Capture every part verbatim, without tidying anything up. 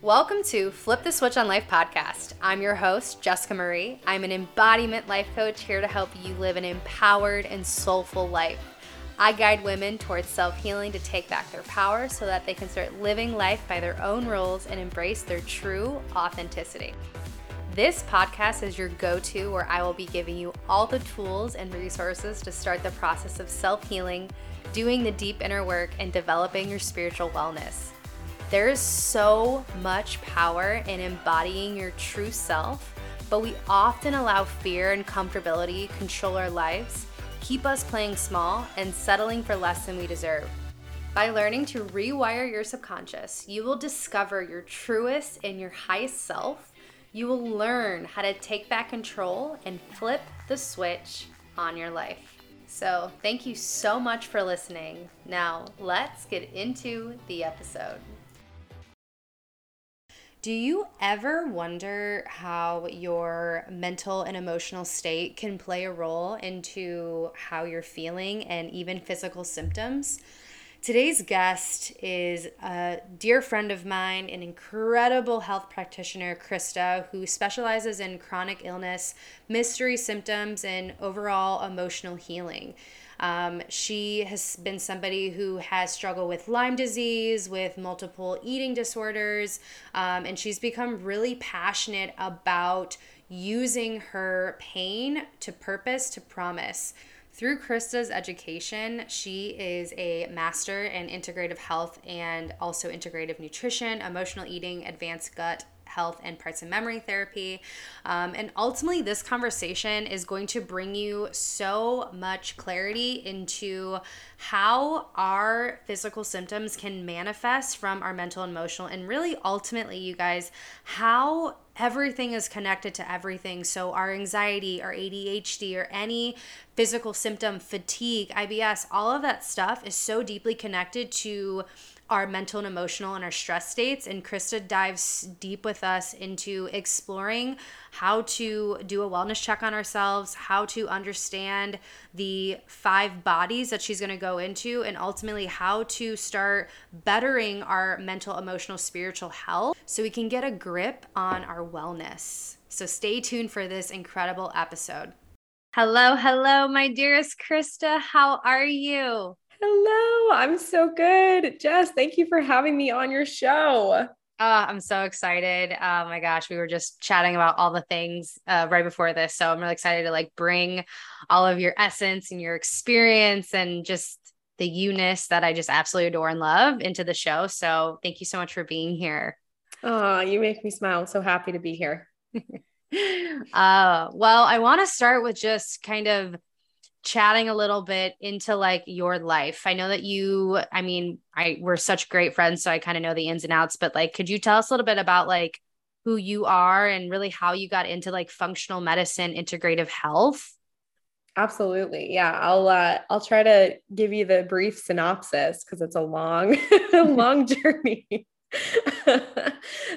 Welcome to Flip the Switch on Life podcast. I'm your host, Jessica Marie. I'm an embodiment life coach here to help you live an empowered and soulful life. I guide women towards self-healing to take back their power so that they can start living life by their own rules and embrace their true authenticity. This podcast is your go-to where I will be giving you all the tools and resources to start the process of self-healing, doing the deep inner work, and developing your spiritual wellness. There is so much power in embodying your true self, but we often allow fear and comfortability control our lives, keep us playing small, and settling for less than we deserve. By learning to rewire your subconscious, you will discover your truest and your highest self. You will learn how to take back control and flip the switch on your life. So thank you so much for listening. Now let's get into the episode. Do you ever wonder how your mental and emotional state can play a role into how you're feeling and even physical symptoms? Today's guest is a dear friend of mine, an incredible health practitioner, Krista, who specializes in chronic illness, mystery symptoms, and overall emotional healing. Um, she has been somebody who has struggled with Lyme disease, with multiple eating disorders, um, and she's become really passionate about using her pain to purpose, to promise. Through Krista's education, she is a master in integrative health and also integrative nutrition, emotional eating, advanced gut health, and parts and memory therapy. Um, and ultimately, this conversation is going to bring you so much clarity into how our physical symptoms can manifest from our mental and emotional, and really ultimately, you guys, how everything is connected to everything. So our anxiety, our A D H D, or any physical symptom, fatigue, I B S, all of that stuff is so deeply connected to our mental and emotional and our stress states. And Krista dives deep with us into exploring how to do a wellness check on ourselves, how to understand the five bodies that she's going to go into, and ultimately how to start bettering our mental, emotional, spiritual health so we can get a grip on our wellness. So stay tuned for this incredible episode. Hello, hello, my dearest Krista. How are you? Hello, I'm so good. Jess, thank you for having me on your show. Oh, I'm so excited. Oh my gosh. We were just chatting about all the things uh, right before this. So I'm really excited to like bring all of your essence and your experience and just the you-ness that I just absolutely adore and love into the show. So thank you so much for being here. Oh, you make me smile. I'm so happy to be here. uh, well, I want to start with just kind of chatting a little bit into like your life. I know that you, I mean, I, we're such great friends, so I kind of know the ins and outs, but like, could you tell us a little bit about like who you are and really how you got into like functional medicine, integrative health? Absolutely. Yeah. I'll, uh, I'll try to give you the brief synopsis because it's a long, long journey.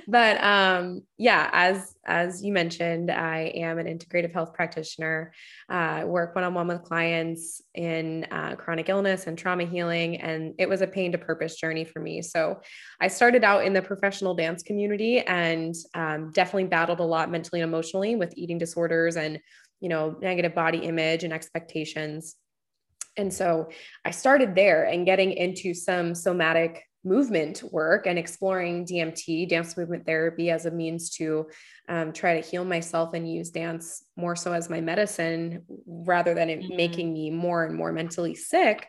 But, um, yeah, as, as you mentioned, I am an integrative health practitioner. Uh, I work one-on-one with clients in, uh, chronic illness and trauma healing. And it was a pain to purpose journey for me. So I started out in the professional dance community and, um, definitely battled a lot mentally and emotionally with eating disorders and, you know, negative body image and expectations. And so I started there and getting into some somatic movement work and exploring D M T, dance movement therapy, as a means to um, try to heal myself and use dance more so as my medicine rather than it mm-hmm. making me more and more mentally sick.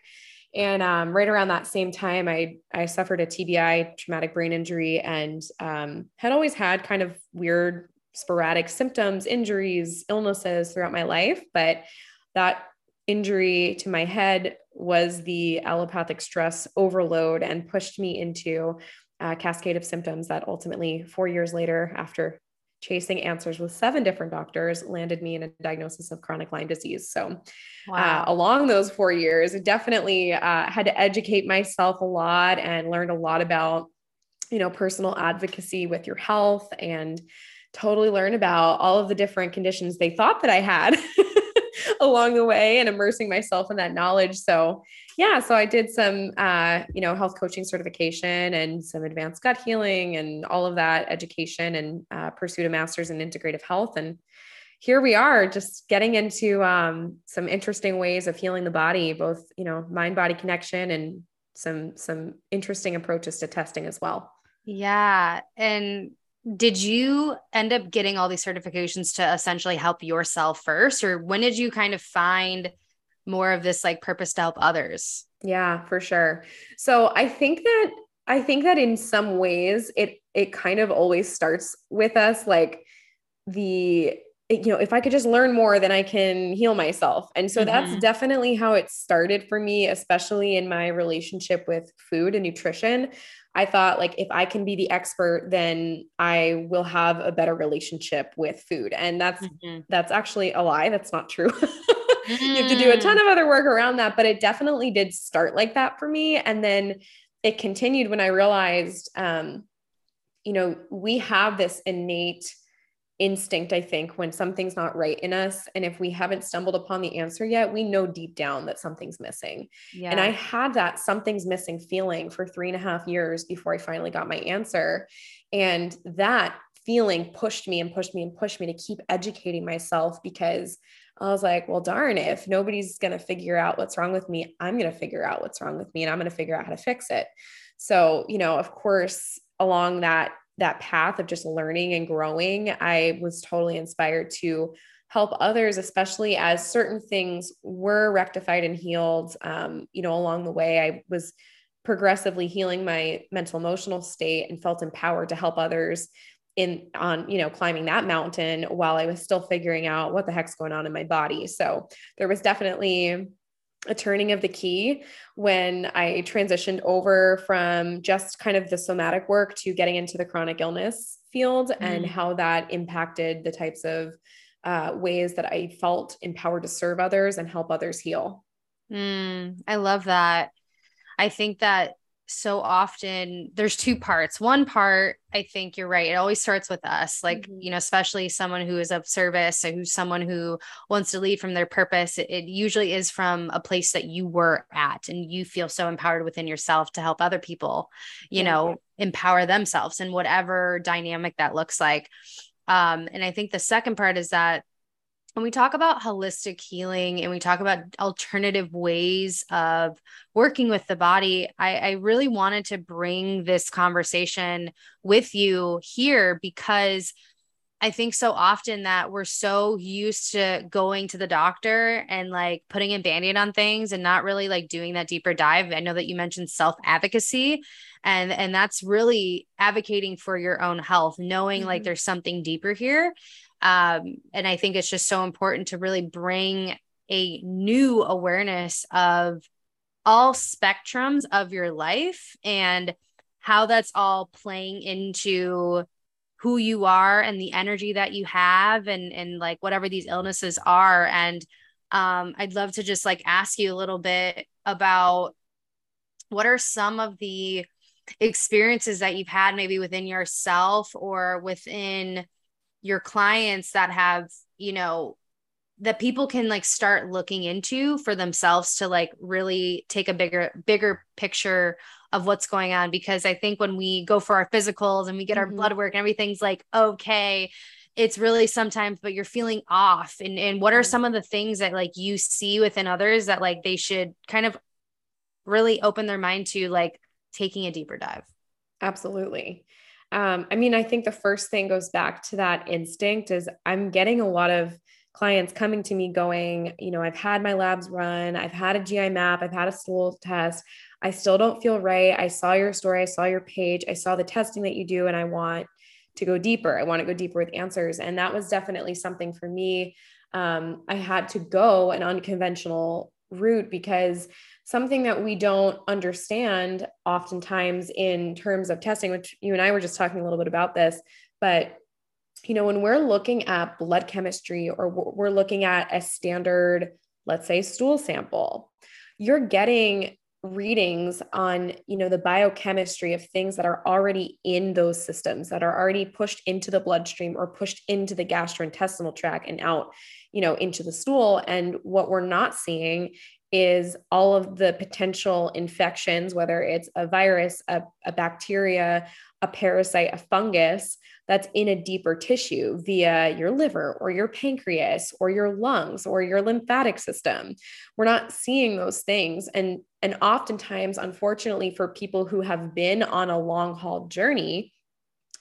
And um, right around that same time, I, I suffered a T B I, traumatic brain injury, and um, had always had kind of weird sporadic symptoms, injuries, illnesses throughout my life. But that injury to my head was the allopathic stress overload and pushed me into a cascade of symptoms that ultimately four years later, after chasing answers with seven different doctors, landed me in a diagnosis of chronic Lyme disease. So wow. uh, along those four years, I definitely uh, had to educate myself a lot and learned a lot about, you know, personal advocacy with your health, and totally learn about all of the different conditions they thought that I had along the way and immersing myself in that knowledge. So yeah, so I did some, uh, you know, health coaching certification and some advanced gut healing and all of that education, and uh, pursued a master's in integrative health. And here we are, just getting into um, some interesting ways of healing the body, both, you know, mind body connection, and some, some interesting approaches to testing as well. Yeah. And did you end up getting all these certifications to essentially help yourself first? Or when did you kind of find more of this like purpose to help others? Yeah, for sure. So I think that, I think that in some ways it, it kind of always starts with us. Like the, you know, if I could just learn more, then I can heal myself. And so mm-hmm. that's definitely how it started for me, especially in my relationship with food and nutrition. I thought, like, if I can be the expert, then I will have a better relationship with food. And that's, mm-hmm. that's actually a lie. That's not true. Mm-hmm. You have to do a ton of other work around that, but it definitely did start like that for me. And then it continued when I realized, um, you know, we have this innate instinct, I think, when something's not right in us. And if we haven't stumbled upon the answer yet, we know deep down that something's missing. Yeah. And I had that something's missing feeling for three and a half years before I finally got my answer. And that feeling pushed me and pushed me and pushed me to keep educating myself, because I was like, well, darn, if nobody's going to figure out what's wrong with me, I'm going to figure out what's wrong with me, and I'm going to figure out how to fix it. So, you know, of course, along that that path of just learning and growing, I was totally inspired to help others, especially as certain things were rectified and healed. Um, you know, along the way, I was progressively healing my mental, emotional state and felt empowered to help others in on, you know, climbing that mountain while I was still figuring out what the heck's going on in my body. So there was definitely a turning of the key when I transitioned over from just kind of the somatic work to getting into the chronic illness field, mm-hmm. and how that impacted the types of uh, ways that I felt empowered to serve others and help others heal. Mm, I love that. I think that so often there's two parts. One part, I think you're right. It always starts with us. Like, mm-hmm. you know, especially someone who is of service, or who's someone who wants to lead from their purpose. It, it usually is from a place that you were at and you feel so empowered within yourself to help other people, you yeah. know, empower themselves in whatever dynamic that looks like. Um, and I think the second part is that when we talk about holistic healing and we talk about alternative ways of working with the body, I, I really wanted to bring this conversation with you here, because I think so often that we're so used to going to the doctor and like putting a Band-Aid on things and not really like doing that deeper dive. I know that you mentioned self-advocacy. And, and that's really advocating for your own health, knowing mm-hmm. like there's something deeper here. Um, and I think it's just so important to really bring a new awareness of all spectrums of your life and how that's all playing into who you are and the energy that you have, and, and like whatever these illnesses are. And, um, I'd love to just like ask you a little bit about what are some of the experiences that you've had maybe within yourself or within your clients that have, you know, that people can like start looking into for themselves to like really take a bigger, bigger picture of what's going on. Because I think when we go for our physicals and we get mm-hmm. our blood work and everything's like, okay, it's really sometimes, but you're feeling off. And, and what are some of the things that like you see within others that like they should kind of really open their mind to like taking a deeper dive? Absolutely. Um, I mean, I think the first thing goes back to that instinct. Is I'm getting a lot of clients coming to me going, you know, I've had my labs run, I've had a G I map, I've had a stool test. I still don't feel right. I saw your story. I saw your page. I saw the testing that you do. And I want to go deeper. I want to go deeper with answers. And that was definitely something for me. Um, I had to go an unconventional route, because something that we don't understand oftentimes in terms of testing, which you and I were just talking a little bit about this, but you know, when we're looking at blood chemistry or we're looking at a standard, let's say, stool sample, you're getting readings on, you know, the biochemistry of things that are already in those systems, that are already pushed into the bloodstream or pushed into the gastrointestinal tract and out, you know, into the stool. And what we're not seeing is all of the potential infections, whether it's a virus, a, a bacteria, a parasite, a fungus that's in a deeper tissue via your liver or your pancreas or your lungs or your lymphatic system. We're not seeing those things. And, and oftentimes, unfortunately, for people who have been on a long haul journey,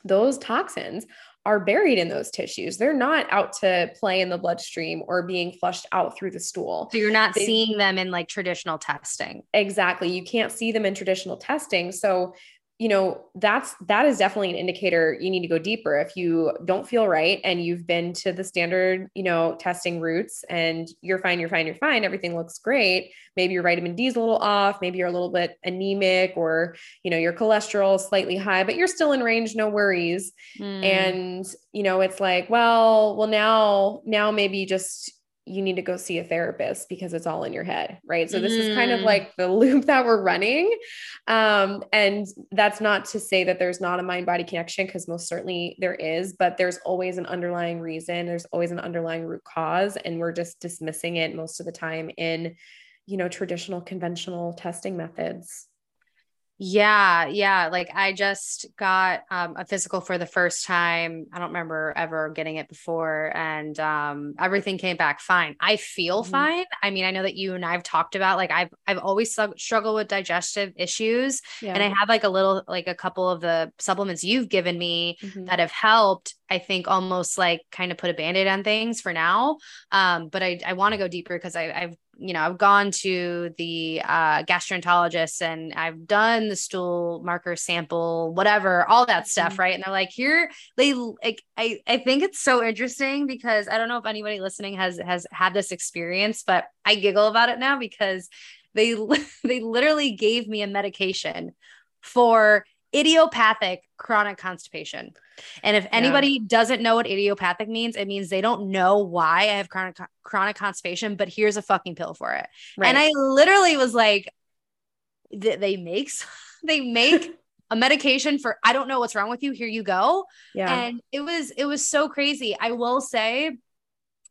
those toxins are buried in those tissues. They're not out to play in the bloodstream or being flushed out through the stool. So you're not they, seeing them in like traditional testing. Exactly. You can't see them in traditional testing. So, you know, that's, that is definitely an indicator you need to go deeper. If you don't feel right and you've been to the standard, you know, testing routes and you're fine, you're fine, you're fine. Everything looks great. Maybe your vitamin D is a little off. Maybe you're a little bit anemic or, you know, your cholesterol is slightly high, but you're still in range. No worries. Mm. And, you know, it's like, well, well now, now maybe just, you need to go see a therapist because it's all in your head. Right. So this mm. is kind of like the loop that we're running. Um, and that's not to say that there's not a mind body connection, because most certainly there is, but there's always an underlying reason. There's always an underlying root cause. And we're just dismissing it most of the time in, you know, traditional conventional testing methods. Yeah. Yeah. Like I just got um, a physical for the first time. I don't remember ever getting it before. And um, everything came back fine. I feel mm-hmm. fine. I mean, I know that you and I've talked about, like, I've, I've always struggled with digestive issues yeah. and I have like a little, like a couple of the supplements you've given me mm-hmm. that have helped, I think, almost like kind of put a Band-Aid on things for now. Um, but I, I want to go deeper because I, I've you know, I've gone to the uh, gastroenterologist and I've done the stool marker sample, whatever, all that stuff. Right. And they're like, here, they, like, I, I think it's so interesting because I don't know if anybody listening has, has had this experience, but I giggle about it now because they, they literally gave me a medication for idiopathic chronic constipation. And if anybody yeah. doesn't know what idiopathic means, it means they don't know why I have chronic, chronic constipation, but here's a fucking pill for it. Right. And I literally was like, th- they make, they make a medication for, I don't know what's wrong with you. Here you go. Yeah. And it was, it was so crazy. I will say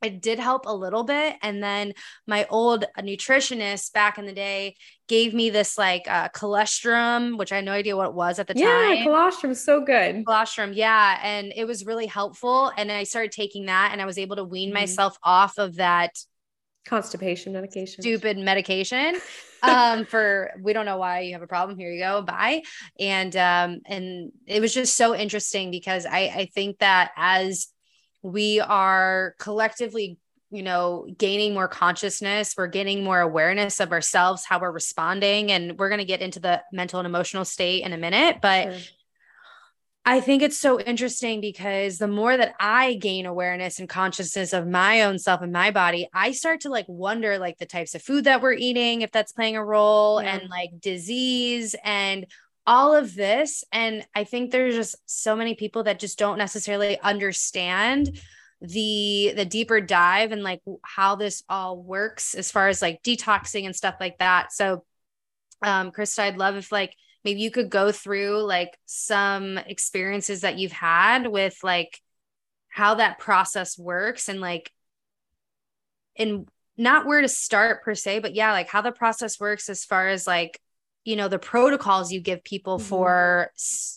it did help a little bit. And then my old nutritionist back in the day gave me this like uh, colostrum, which I had no idea what it was at the yeah, time. Yeah, colostrum is so good. Colostrum, yeah. And it was really helpful. And I started taking that and I was able to wean mm-hmm. myself off of that constipation medication, stupid medication. um, for, we don't know why you have a problem. Here you go. Bye. And, um, and it was just so interesting because I, I think that as we are collectively, you know, gaining more consciousness, we're getting more awareness of ourselves, how we're responding. And we're going to get into the mental and emotional state in a minute, but sure. I think it's so interesting because the more that I gain awareness and consciousness of my own self and my body, I start to like wonder like the types of food that we're eating, if that's playing a role yeah. and like disease and all of this. And I think there's just so many people that just don't necessarily understand the, the deeper dive and like how this all works as far as like detoxing and stuff like that. So, um, Krista, I'd love if like, maybe you could go through like some experiences that you've had with like how that process works and like, and not where to start per se, but yeah, like how the process works as far as like, you know, the protocols you give people mm-hmm. for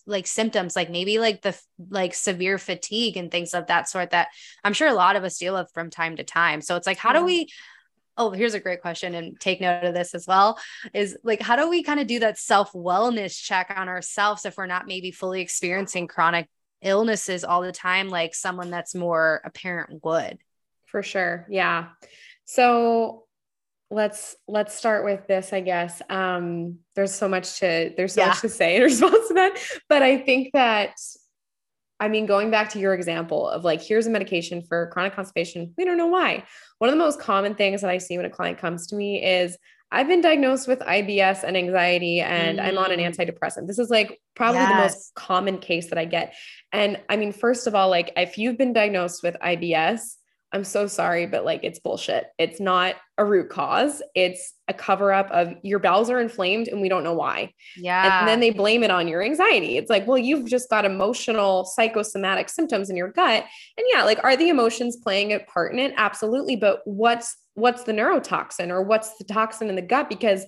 like symptoms, like maybe like the, like severe fatigue and things of that sort that I'm sure a lot of us deal with from time to time. So it's like, how yeah. do we, oh, here's a great question and take note of this as well is like, how do we kind of do that self-wellness check on ourselves if we're not maybe fully experiencing chronic illnesses all the time, like someone that's more a parent would? For sure. Yeah. So Let's, let's start with this, I guess. Um, there's so much to, there's so yeah. much to say in response to that, but I think that, I mean, going back to your example of like, here's a medication for chronic constipation. We don't know why. One of the most common things that I see when a client comes to me is I've been diagnosed with I B S and anxiety and mm. I'm on an antidepressant. This is like probably yes. the most common case that I get. And I mean, first of all, like if you've been diagnosed with I B S, I'm so sorry, but like, it's bullshit. It's not a root cause. It's a cover up of your bowels are inflamed and we don't know why. Yeah. And then they blame it on your anxiety. It's like, well, you've just got emotional psychosomatic symptoms in your gut. And yeah, like, are the emotions playing a part in it? Absolutely. But what's, what's the neurotoxin, or what's the toxin in the gut? Because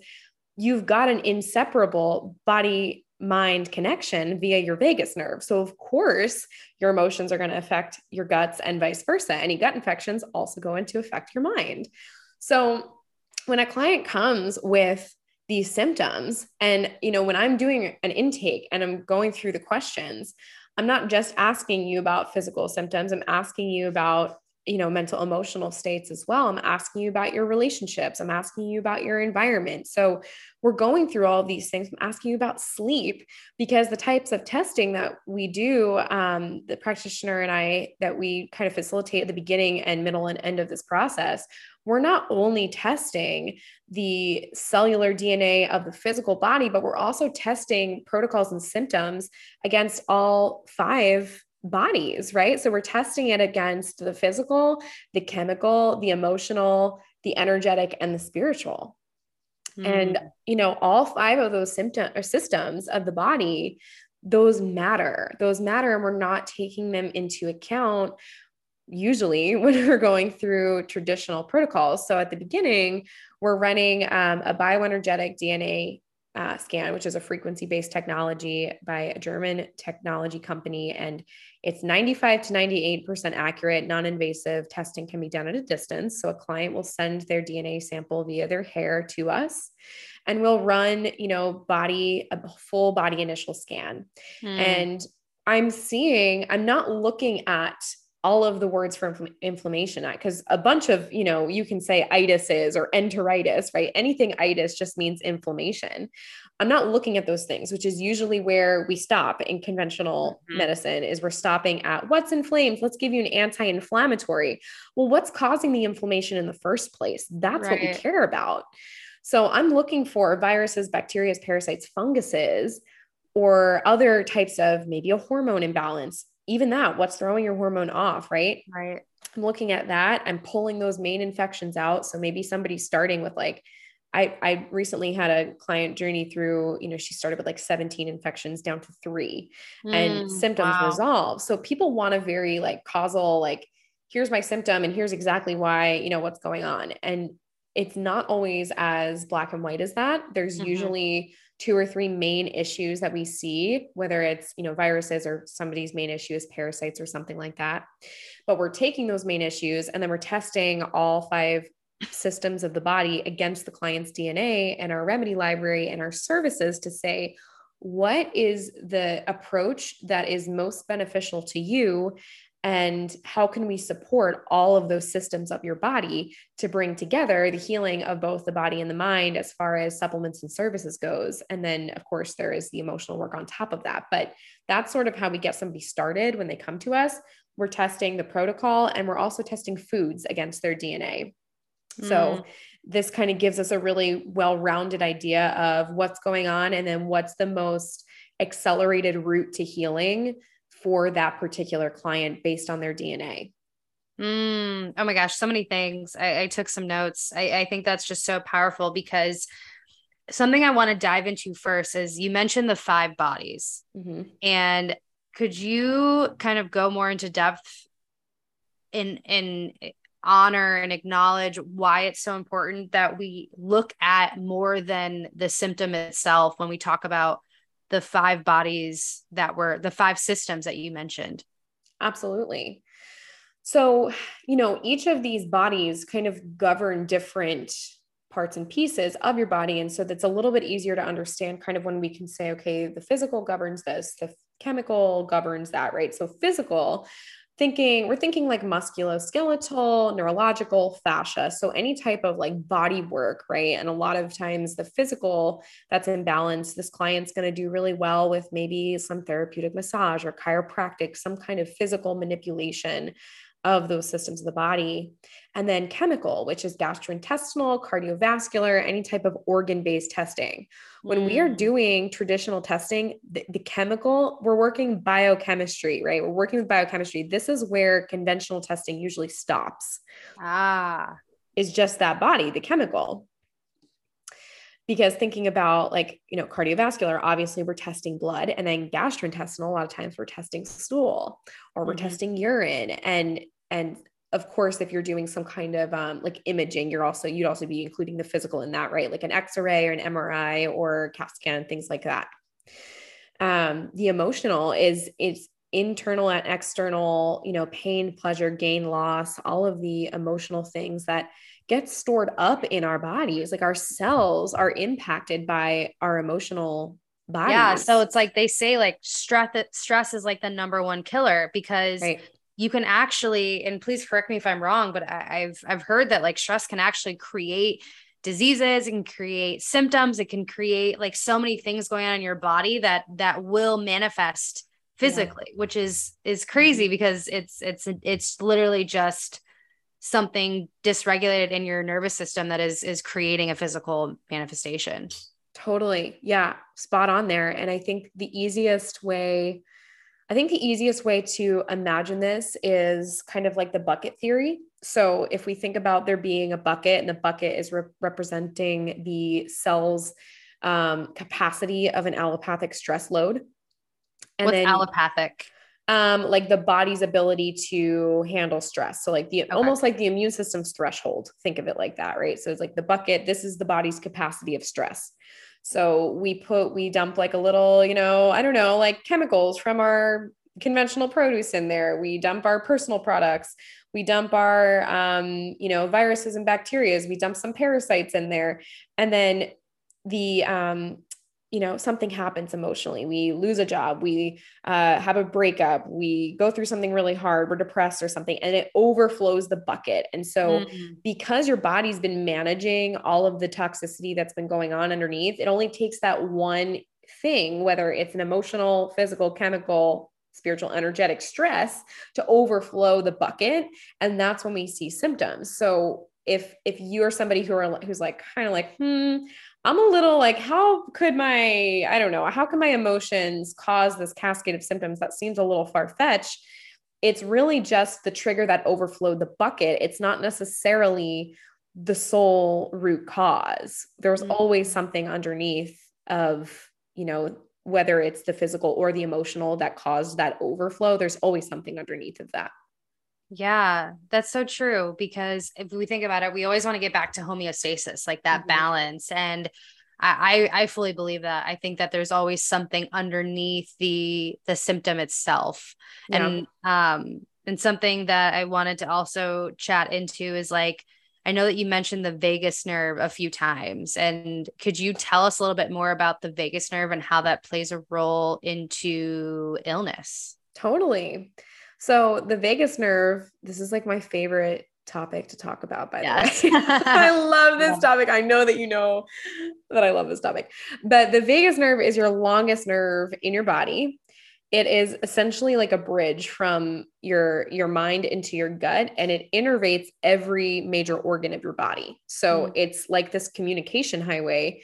you've got an inseparable body mind connection via your vagus nerve. So of course your emotions are going to affect your guts and vice versa. Any gut infections also go into affect your mind. So when a client comes with these symptoms, and, you know, when I'm doing an intake and I'm going through the questions, I'm not just asking you about physical symptoms. I'm asking you about, you know, mental, emotional states as well. I'm asking you about your relationships. I'm asking you about your environment. So we're going through all these things. I'm asking you about sleep, because the types of testing that we do, um, the practitioner and I, that we kind of facilitate at the beginning and middle and end of this process, we're not only testing the cellular D N A of the physical body, but we're also testing protocols and symptoms against all five bodies, right? So we're testing it against the physical, the chemical, the emotional, the energetic, and the spiritual. Mm. And, you know, all five of those symptoms or systems of the body, those matter, those matter. And we're not taking them into account usually when we're going through traditional protocols. So at the beginning, we're running um, a bioenergetic D N A Uh, scan, which is a frequency-based technology by a German technology company. And it's ninety-five to ninety-eight percent accurate, non-invasive testing can be done at a distance. So a client will send their D N A sample via their hair to us, and we'll run, you know, body, a full body initial scan. Hmm. And I'm seeing, I'm not looking at all of the words for infl- inflammation, because a bunch of, you know, you can say itises or enteritis, right? Anything itis just means inflammation. I'm not looking at those things, which is usually where we stop in conventional mm-hmm. medicine, is we're stopping at what's inflamed. Let's give you an anti-inflammatory. Well, what's causing the inflammation in the first place? That's right. What we care about. So I'm looking for viruses, bacteria, parasites, funguses, or other types of maybe a hormone imbalance. Even that, what's throwing your hormone off, right? Right. I'm looking at that. I'm pulling those main infections out. So maybe somebody's starting with like, I, I recently had a client journey through, you know, she started with like seventeen infections down to three mm, and symptoms wow. resolved. So people want a very like causal, like, here's my symptom and here's exactly why, you know, what's going on. And it's not always as black and white as that. There's mm-hmm. usually two or three main issues that we see, whether it's, you know, viruses, or somebody's main issue is parasites or something like that. But we're taking those main issues and then we're testing all five systems of the body against the client's D N A and our remedy library and our services to say, what is the approach that is most beneficial to you? And how can we support all of those systems of your body to bring together the healing of both the body and the mind, as far as supplements and services goes? And then of course there is the emotional work on top of that, but that's sort of how we get somebody started when they come to us. We're testing the protocol and we're also testing foods against their D N A. Mm-hmm. So this kind of gives us a really well-rounded idea of what's going on, and then what's the most accelerated route to healing for that particular client based on their D N A. Mm, oh my gosh. So many things. I, I took some notes. I, I think that's just so powerful, because something I want to dive into first is you mentioned the five bodies, mm-hmm. and could you kind of go more into depth in, in honor and acknowledge why it's so important that we look at more than the symptom itself when we talk about the five bodies that were the five systems that you mentioned? Absolutely. So, you know, each of these bodies kind of govern different parts and pieces of your body. And so that's a little bit easier to understand kind of when we can say, okay, the physical governs this, the chemical governs that, right? So physical thinking, we're thinking like musculoskeletal, neurological, fascia. So any type of like body work, right? And a lot of times the physical that's in balance, this client's going to do really well with maybe some therapeutic massage or chiropractic, some kind of physical manipulation. of those systems of the body. And then chemical, which is gastrointestinal, cardiovascular, any type of organ-based testing. When mm. we are doing traditional testing, the, the chemical, we're working biochemistry, right? We're working with biochemistry. This is where conventional testing usually stops. Ah. Is just that body, the chemical. Because thinking about like, you know, cardiovascular, obviously we're testing blood, and then gastrointestinal, a lot of times we're testing stool or we're mm-hmm. testing urine. And, and of course, if you're doing some kind of um, like imaging, you're also, you'd also be including the physical in that, right? Like an X-ray or an M R I or CAT scan, things like that. Um, the emotional is it's internal and external, you know, pain, pleasure, gain, loss, all of the emotional things that get stored up in our bodies. Like our cells are impacted by our emotional bodies. Yeah. So it's like, they say like stress, stress is like the number one killer because right. you can actually, and please correct me if I'm wrong, but I, I've, I've heard that like stress can actually create diseases, it can create symptoms. It can create like so many things going on in your body that, that will manifest physically, yeah. which is, is crazy because it's, it's, it's literally just something dysregulated in your nervous system that is, is creating a physical manifestation. Totally. Yeah. Spot on there. And I think the easiest way, I think the easiest way to imagine this is kind of like the bucket theory. So if we think about there being a bucket and the bucket is re- representing the cell's um, capacity of an allopathic stress load. And what's then, allopathic? Um, like the body's ability to handle stress. So like the, okay. almost like the immune system's threshold, think of it like that. Right. So it's like the bucket, this is the body's capacity of stress. So we put, we dump like a little, you know, I don't know, like chemicals from our conventional produce in there. We dump our personal products. We dump our, um, you know, viruses and bacterias. We dump some parasites in there. And then the, um, you know, something happens emotionally. We lose a job. We uh, have a breakup. We go through something really hard. We're depressed or something, and it overflows the bucket. And so mm-hmm. because your body's been managing all of the toxicity that's been going on underneath, it only takes that one thing, whether it's an emotional, physical, chemical, spiritual, energetic stress, to overflow the bucket. And that's when we see symptoms. So if, if you're somebody who are, who's like, kind of like, Hmm, I'm a little like, how could my, I don't know, how can my emotions cause this cascade of symptoms? That seems a little far-fetched. It's really just the trigger that overflowed the bucket. It's not necessarily the sole root cause. There's mm-hmm. always something underneath of, you know, whether it's the physical or the emotional that caused that overflow, there's always something underneath of that. Yeah, that's so true. Because if we think about it, we always want to get back to homeostasis, like that mm-hmm. balance. And I, I fully believe that. I think that there's always something underneath the, the symptom itself. Yeah. And, um, and something that I wanted to also chat into is like, I know that you mentioned the vagus nerve a few times, and could you tell us a little bit more about the vagus nerve and how that plays a role into illness? Totally. So the vagus nerve, this is like my favorite topic to talk about, by yes. the way. I love this yeah. topic. I know that you know that I love this topic, but the vagus nerve is your longest nerve in your body. It is essentially like a bridge from your, your mind into your gut, and it innervates every major organ of your body. So mm-hmm. it's like this communication highway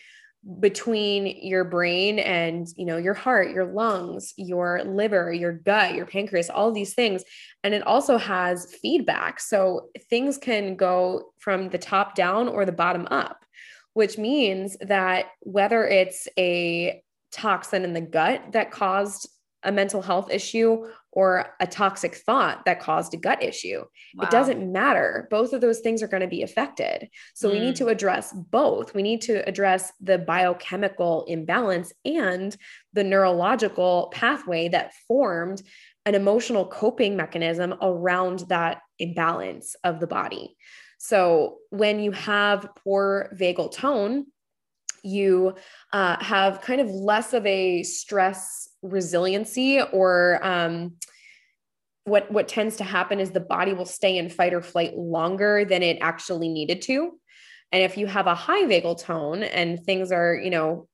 between your brain and, you know, your heart, your lungs, your liver, your gut, your pancreas, all these things. And it also has feedback. So things can go from the top down or the bottom up, which means that whether it's a toxin in the gut that caused a mental health issue or a toxic thought that caused a gut issue. Wow. It doesn't matter. Both of those things are going to be affected. So mm. we need to address both. We need to address the biochemical imbalance and the neurological pathway that formed an emotional coping mechanism around that imbalance of the body. So when you have poor vagal tone, you uh, have kind of less of a stress resiliency, or um, what, what tends to happen is the body will stay in fight or flight longer than it actually needed to. And if you have a high vagal tone and things are, you know,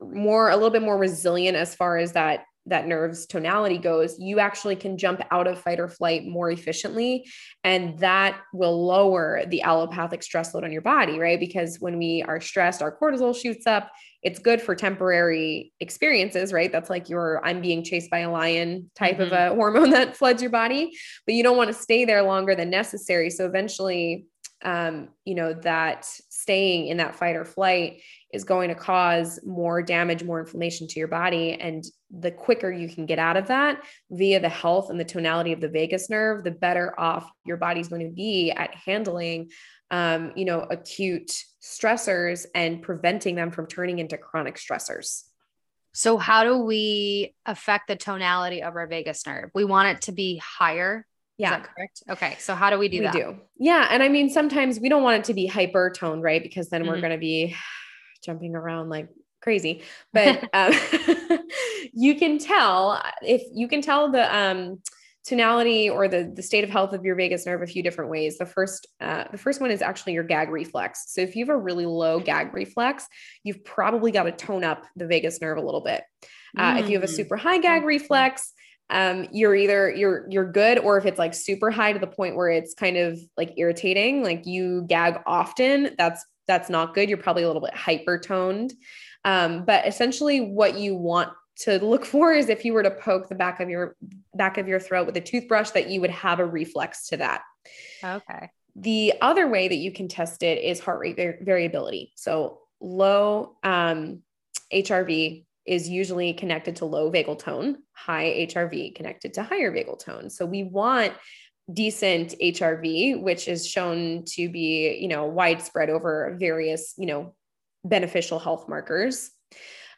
more, a little bit more resilient as far as that that nerve's tonality goes, you actually can jump out of fight or flight more efficiently. And that will lower the allopathic stress load on your body, right? Because when we are stressed, our cortisol shoots up. It's good for temporary experiences, right? That's like your, I'm being chased by a lion type mm-hmm. of a hormone that floods your body, but you don't want to stay there longer than necessary. So eventually, um, you know, that staying in that fight or flight is going to cause more damage, more inflammation to your body. And the quicker you can get out of that via the health and the tonality of the vagus nerve, the better off your body's going to be at handling, um, you know, acute stressors and preventing them from turning into chronic stressors. So how do we affect the tonality of our vagus nerve? We want it to be higher. Yeah. Is that correct? Okay. So how do we do we that? We do. Yeah. And I mean, sometimes we don't want it to be hyper toned, right? Because then mm-hmm. we're going to be jumping around like crazy, but, um, you can tell if you can tell the, um, tonality or the, the state of health of your vagus nerve a few different ways. The first, uh, the first one is actually your gag reflex. So if you have a really low gag reflex, you've probably got to tone up the vagus nerve a little bit. Uh, mm. If you have a super high gag reflex, um, you're either you're, you're good, or if it's like super high to the point where it's kind of like irritating, like you gag often, that's that's not good. You're probably a little bit hypertoned. Um, but essentially what you want to look for is if you were to poke the back of your back of your throat with a toothbrush, that you would have a reflex to that. Okay. The other way that you can test it is heart rate var- variability. So low, um, H R V is usually connected to low vagal tone, high H R V connected to higher vagal tone. So we want decent H R V, which is shown to be, you know, widespread over various, you know, beneficial health markers.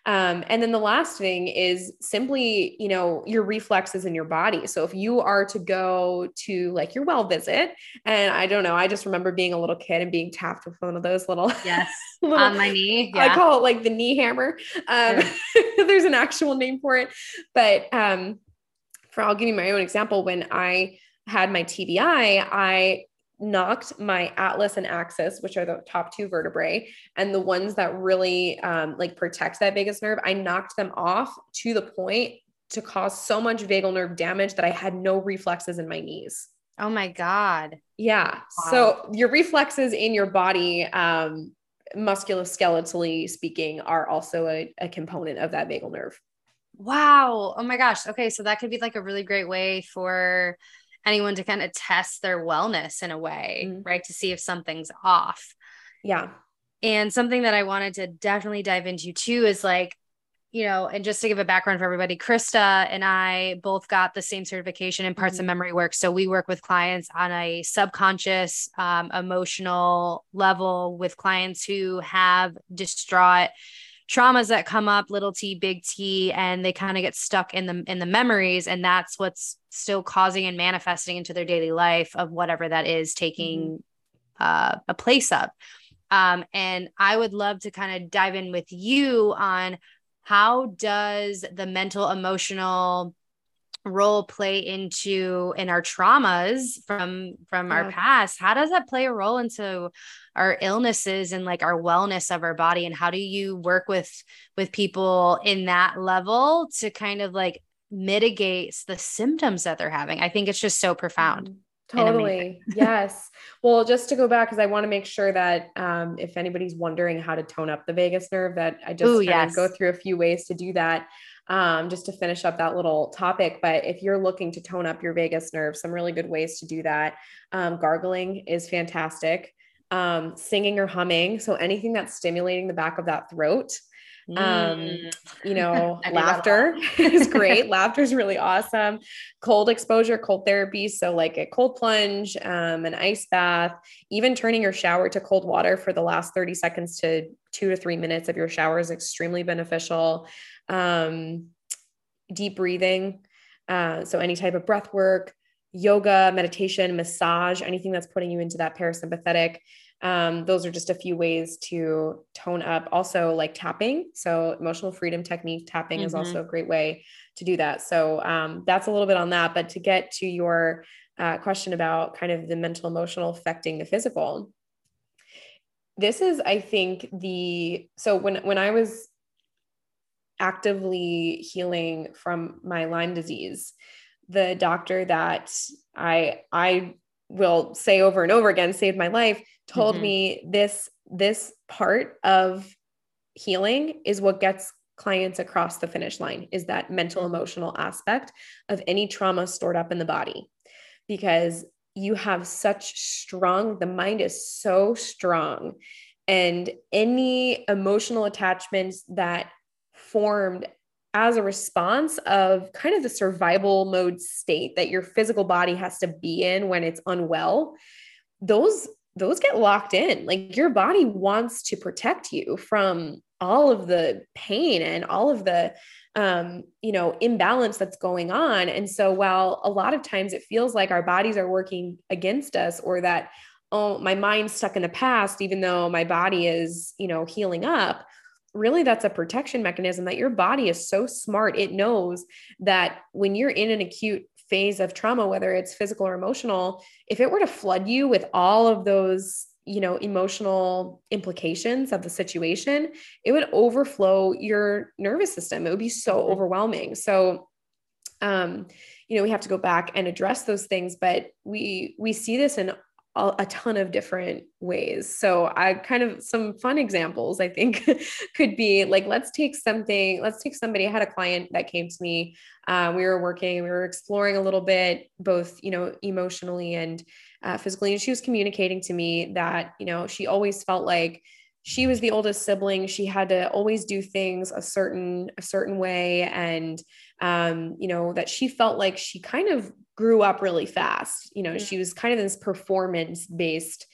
Um, and then the last thing is simply, you know, your reflexes in your body. So if you are to go to like your well visit, and I don't know, I just remember being a little kid and being tapped with one of those little, yes, little, on my knee. Yeah. I call it like the knee hammer. Um, yeah. There's an actual name for it, but, um, for, I'll give you my own example. When I had my T B I, I knocked my atlas and axis, which are the top two vertebrae, and the ones that really um, like protect that vagus nerve. I knocked them off to the point to cause so much vagal nerve damage that I had no reflexes in my knees. Oh my God. Yeah. Wow. So your reflexes in your body, um, musculoskeletally speaking, are also a, a component of that vagal nerve. Wow. Oh my gosh. Okay. So that could be like a really great way for anyone to kind of test their wellness in a way, mm-hmm. right? To see if something's off. Yeah. And something that I wanted to definitely dive into too is like, you know, and just to give a background for everybody, Krista and I both got the same certification in Parts mm-hmm. of Memory work. So we work with clients on a subconscious, um, emotional level with clients who have distraught traumas that come up, little t, big T, and they kind of get stuck in the, in the memories. And that's what's still causing and manifesting into their daily life of whatever that is taking uh, a place of. Um, and I would love to kind of dive in with you on how does the mental, emotional role play into in our traumas from, from yeah. our past? How does that play a role into our illnesses and like our wellness of our body? And how do you work with, with people in that level to kind of like mitigate the symptoms that they're having? I think it's just so profound. Mm-hmm. Totally. Yes. Well, just to go back, because I want to make sure that um, if anybody's wondering how to tone up the vagus nerve, that I just Ooh, yes. go through a few ways to do that. Um, just to finish up that little topic. But if you're looking to tone up your vagus nerve, some really good ways to do that. Um, gargling is fantastic. Um, singing or humming. So anything that's stimulating the back of that throat. Um, you know, laughter is great. Laughter is really awesome. Cold exposure, cold therapy. So like a cold plunge, um, an ice bath, even turning your shower to cold water for the last thirty seconds to two to three minutes of your shower is extremely beneficial. Um, deep breathing. Uh, so any type of breath work, yoga, meditation, massage, anything that's putting you into that parasympathetic. Um, those are just a few ways to tone up. Also like tapping. So emotional freedom technique, tapping mm-hmm. is also a great way to do that. So, um, that's a little bit on that, but to get to your, uh, question about kind of the mental, emotional affecting the physical, this is, I think the, so when, when I was actively healing from my Lyme disease. The doctor that I, I will say over and over again, saved my life, told mm-hmm. me this, this part of healing is what gets clients across the finish line, is that mental, emotional aspect of any trauma stored up in the body, because you have such strong, the mind is so strong, and any emotional attachments that formed as a response of kind of the survival mode state that your physical body has to be in when it's unwell, those, those get locked in. Like your body wants to protect you from all of the pain and all of the, um, you know, imbalance that's going on. And so while a lot of times it feels like our bodies are working against us, or that, oh, my mind's stuck in the past, even though my body is, you know, healing up, really that's a protection mechanism that your body is so smart. It knows that when you're in an acute phase of trauma, whether it's physical or emotional, if it were to flood you with all of those, you know, emotional implications of the situation, it would overflow your nervous system. It would be so overwhelming. So, um, you know, we have to go back and address those things, but we, we see this in a, a ton of different ways. So I kind of, some fun examples I think could be like, let's take something, let's take somebody. I had a client that came to me, uh, we were working, we were exploring a little bit, both, you know, emotionally and Uh, physically. And she was communicating to me that, you know, she always felt like she was the oldest sibling. She had to always do things a certain, a certain way. And, um, you know, that she felt like she kind of grew up really fast. You know, yeah. she was kind of in this performance-based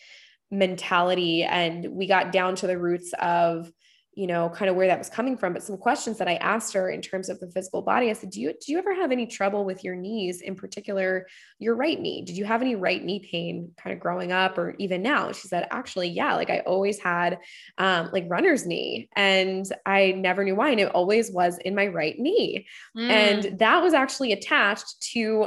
mentality. And we got down to the roots of, you know, kind of where that was coming from. But some questions that I asked her in terms of the physical body, I said, do you, do you ever have any trouble with your knees, in particular your right knee? Did you have any right knee pain kind of growing up or even now? She said, actually, yeah. Like I always had, um, like runner's knee, and I never knew why. And it always was in my right knee. Mm. And that was actually attached to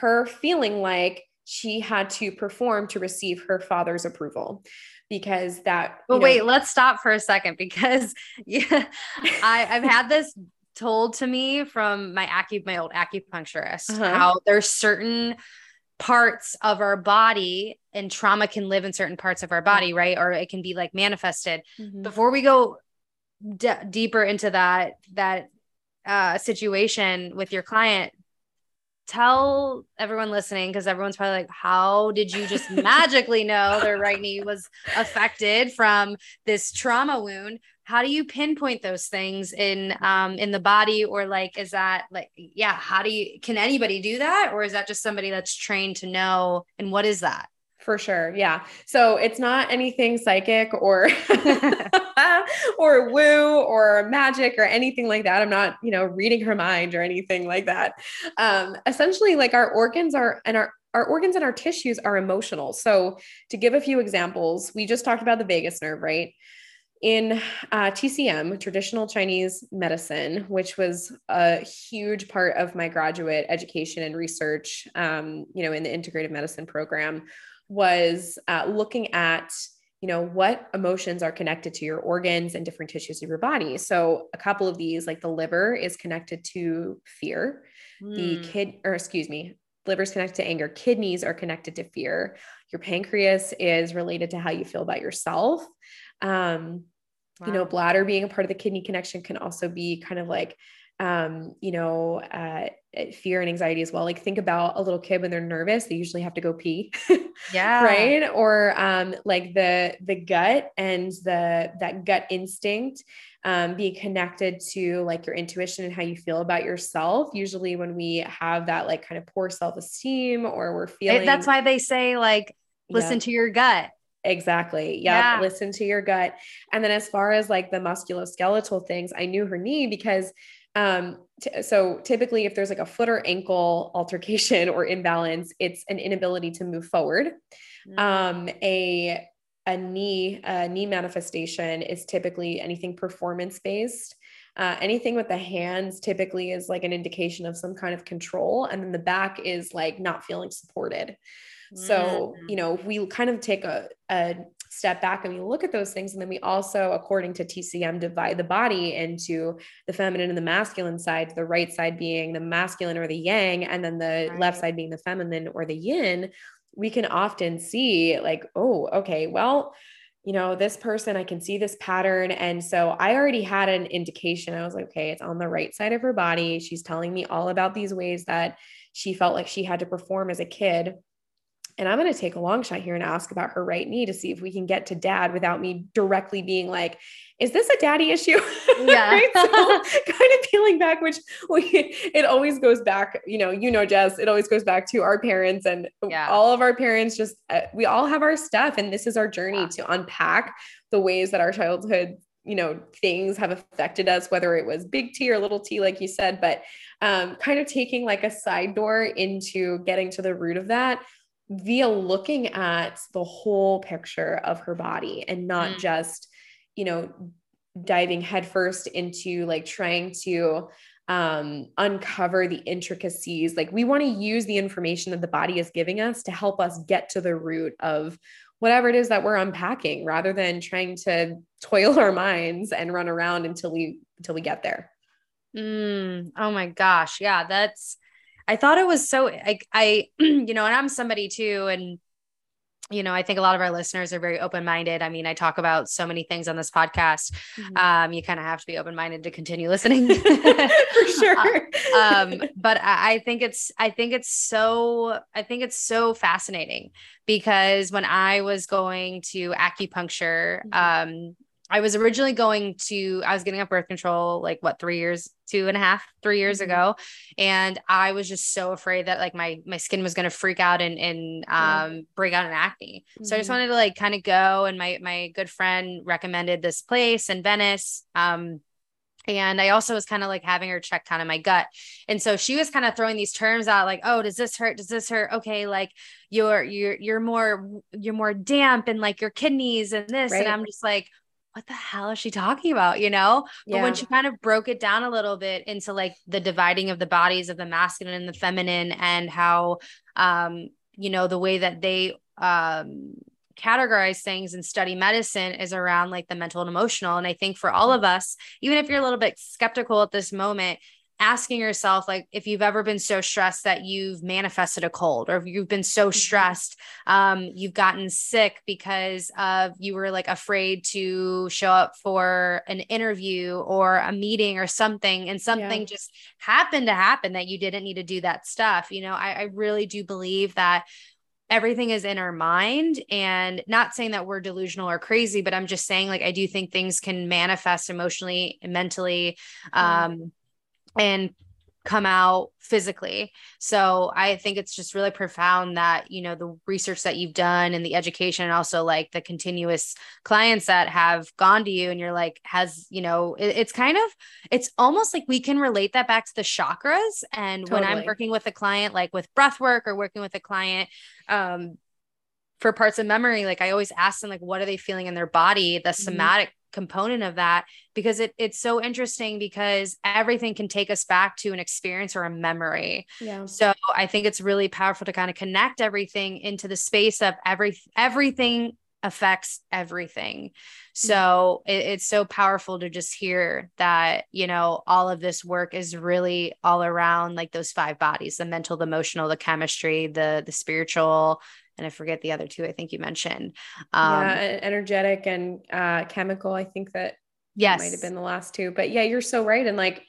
her feeling like she had to perform to receive her father's approval. Because that, well, know- wait, let's stop for a second, because yeah, I, I've had this told to me from my acu, my old acupuncturist, uh-huh. how there's certain parts of our body and trauma can live in certain parts of our body. Right. Or it can be like manifested. Mm-hmm. Before we go d- deeper into that, that, uh, situation with your client, tell everyone listening, because everyone's probably like, how did you just magically know their right knee was affected from this trauma wound? How do you pinpoint those things in, um, in the body? Or like, is that like, yeah, how do you, can anybody do that? Or is that just somebody that's trained to know? And what is that? For sure. Yeah. So it's not anything psychic or, or woo or magic or anything like that. I'm not, you know, reading her mind or anything like that. Um, essentially like our organs are, and our, our organs and our tissues are emotional. So to give a few examples, we just talked about the vagus nerve, right? In uh, T C M, traditional Chinese medicine, which was a huge part of my graduate education and research, um, you know, in the integrative medicine program, was uh, looking at, you know, what emotions are connected to your organs and different tissues of your body. So a couple of these, like the liver is connected to fear, mm. the kid, or excuse me, liver's connected to anger. Kidneys are connected to fear. Your pancreas is related to how you feel about yourself. Um, wow. You know, bladder being a part of the kidney connection can also be kind of like, um, you know, uh, fear and anxiety as well. Like think about a little kid when they're nervous, they usually have to go pee. Yeah. Right. Or, um, like the, the gut and the, that gut instinct, um, being connected to like your intuition and how you feel about yourself. Usually when we have that, like kind of poor self-esteem or we're feeling, it, that's why they say like, listen yeah. to your gut. Exactly. Yep. Yeah. Listen to your gut. And then as far as like the musculoskeletal things, I knew her knee because, Um, t- so typically if there's like a foot or ankle altercation or imbalance, it's an inability to move forward. Mm-hmm. Um, a, a knee, a knee manifestation is typically anything performance-based, uh, anything with the hands typically is like an indication of some kind of control. And then the back is like not feeling supported. Mm-hmm. So, you know, we kind of take a, a step back and we look at those things. And then we also, according to T C M, divide the body into the feminine and the masculine side, the right side being the masculine or the yang, and then the right. left side being the feminine or the yin. We can often see like, oh, okay, well, you know, this person, I can see this pattern. And so I already had an indication. I was like, okay, it's on the right side of her body. She's telling me all about these ways that she felt like she had to perform as a kid. And I'm going to take a long shot here and ask about her right knee to see if we can get to dad without me directly being like, is this a daddy issue? Yeah. Right? So kind of peeling back, which we, it always goes back, you know, you know, Jess, it always goes back to our parents and yeah. all of our parents just, uh, we all have our stuff. And this is our journey yeah. to unpack the ways that our childhood, you know, things have affected us, whether it was big T or little T, like you said, but um, kind of taking like a side door into getting to the root of that via looking at the whole picture of her body and not mm. just, you know, diving headfirst into like trying to um, uncover the intricacies. Like we want to use the information that the body is giving us to help us get to the root of whatever it is that we're unpacking rather than trying to toil our minds and run around until we, until we get there. Mm. Oh my gosh. Yeah. That's, I thought it was so, I, I, you know, and I'm somebody too. And, you know, I think a lot of our listeners are very open-minded. I mean, I talk about so many things on this podcast. Mm-hmm. Um, you kind of have to be open-minded to continue listening. For sure. um, but I, I think it's, I think it's so, I think it's so fascinating because when I was going to acupuncture, mm-hmm. um, I was originally going to, I was getting off birth control, like what, three years, two and a half, three years mm-hmm. ago. And I was just so afraid that like my, my skin was going to freak out and, and, um, yeah. break out in acne. Mm-hmm. So I just wanted to like, kind of go. And my, my good friend recommended this place in Venice. Um, And I also was kind of like having her check kind of my gut. And so she was kind of throwing these terms out like, oh, does this hurt? Does this hurt? Okay. Like you're, you're, you're more, you're more damp and like your kidneys and this. Right. And I'm just like, what the hell is she talking about? You know, yeah. But when she kind of broke it down a little bit into like the dividing of the bodies of the masculine and the feminine and how, um, you know, the way that they, um, categorize things and study medicine is around like the mental and emotional. And I think for all of us, even if you're a little bit skeptical at this moment, asking yourself, like, if you've ever been so stressed that you've manifested a cold, or if you've been so stressed, um, you've gotten sick because of, you were like afraid to show up for an interview or a meeting or something, and something yeah. just happened to happen that you didn't need to do that stuff. You know, I, I really do believe that everything is in our mind, and not saying that we're delusional or crazy, but I'm just saying, like, I do think things can manifest emotionally and mentally, um, mm. and come out physically. So I think it's just really profound that, you know, the research that you've done and the education and also like the continuous clients that have gone to you and you're like, has, you know, it, it's kind of, it's almost like we can relate that back to the chakras. And totally. When I'm working with a client, like with breath work or working with a client, um, for parts of memory, like I always ask them, like, what are they feeling in their body? The somatic mm-hmm. component of that, because it it's so interesting because everything can take us back to an experience or a memory. Yeah. So I think it's really powerful to kind of connect everything into the space of every, everything affects everything. So it, it's so powerful to just hear that, you know, all of this work is really all around like those five bodies, the mental, the emotional, the chemistry, the, the spiritual, and I forget the other two, I think you mentioned, um, yeah, energetic and, uh, chemical. I think that yes. might've been the last two, but yeah, you're so right. And like,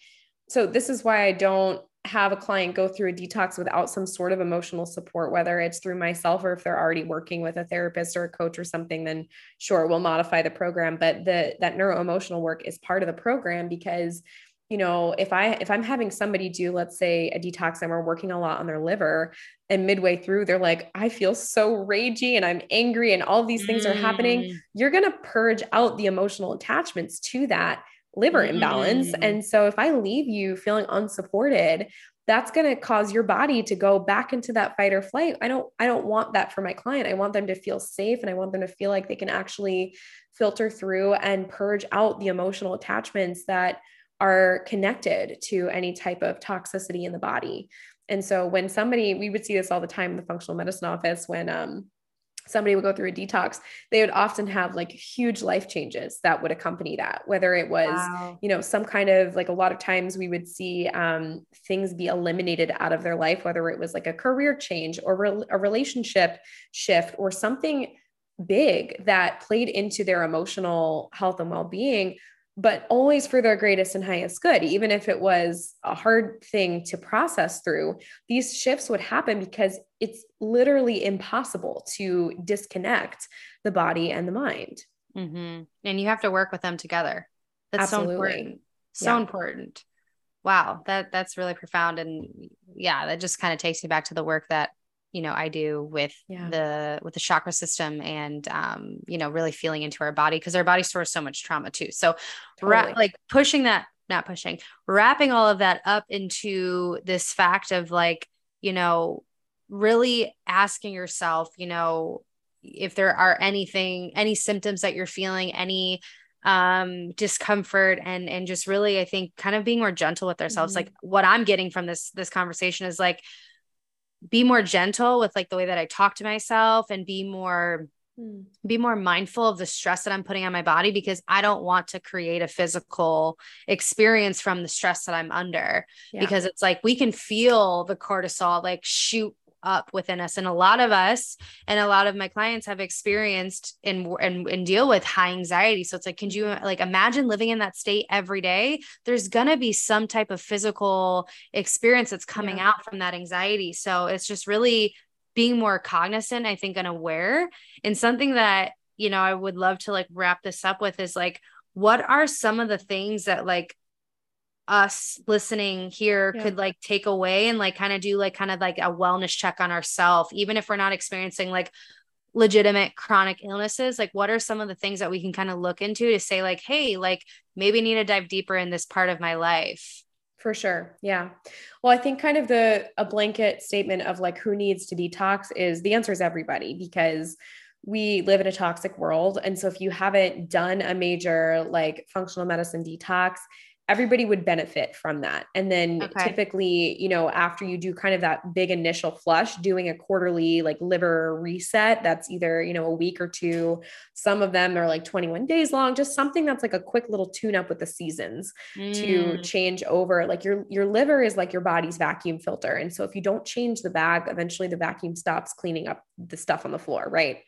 so this is why I don't have a client go through a detox without some sort of emotional support, whether it's through myself or if they're already working with a therapist or a coach or something, then sure, we'll modify the program. But the, that neuroemotional work is part of the program because, you know, if I, if I'm having somebody do, let's say a detox and we're working a lot on their liver and midway through, they're like, I feel so ragey and I'm angry and all these things mm. are happening. You're going to purge out the emotional attachments to that liver mm. imbalance. And so if I leave you feeling unsupported, that's going to cause your body to go back into that fight or flight. I don't, I don't want that for my client. I want them to feel safe and I want them to feel like they can actually filter through and purge out the emotional attachments that are connected to any type of toxicity in the body. And so when somebody, we would see this all the time in the functional medicine office, when, um, somebody would go through a detox, they would often have like huge life changes that would accompany that, whether it was, wow. you know, some kind of like a lot of times we would see um, things be eliminated out of their life, whether it was like a career change or re- a relationship shift or something big that played into their emotional health and well-being, but always for their greatest and highest good. Even if it was a hard thing to process through, these shifts would happen because it's literally impossible to disconnect the body and the mind. Mm-hmm. And you have to work with them together. That's Absolutely. so important. So yeah. important. Wow. That that's really profound. And yeah, that just kind of takes me back to the work that, you know, I do with yeah. the, with the chakra system and, um, you know, really feeling into our body, because our body stores so much trauma too. So totally. ra- like pushing that, not pushing, wrapping all of that up into this fact of like, you know, really asking yourself, you know, if there are anything, any symptoms that you're feeling, any, um, discomfort, and, and just really, I think kind of being more gentle with ourselves. Mm-hmm. Like what I'm getting from this, this conversation is like, be more gentle with like the way that I talk to myself, and be more, mm. be more mindful of the stress that I'm putting on my body, because I don't want to create a physical experience from the stress that I'm under, yeah. because it's like, we can feel the cortisol, like shoot up within us. And a lot of us and a lot of my clients have experienced and, and, and deal with high anxiety. So it's like, can you like imagine living in that state every day? There's going to be some type of physical experience that's coming yeah. out from that anxiety. So it's just really being more cognizant, I think, and aware. And something that, you know, I would love to like wrap this up with is like, what are some of the things that like us listening here yeah. could like take away and like kind of do like kind of like a wellness check on ourselves, even if we're not experiencing like legitimate chronic illnesses? Like, what are some of the things that we can kind of look into to say like, hey, like maybe I need to dive deeper in this part of my life? For sure. Yeah. Well, I think kind of the, a blanket statement of like, who needs to detox is the answer is everybody, because we live in a toxic world. And so if you haven't done a major like functional medicine detox, everybody would benefit from that. And then okay. typically, you know, after you do kind of that big initial flush, doing a quarterly like liver reset, that's either, you know, a week or two, some of them are like twenty-one days long, just something that's like a quick little tune up with the seasons mm. to change over. Like your, your liver is like your body's vacuum filter. And so if you don't change the bag, eventually the vacuum stops cleaning up the stuff on the floor. Right.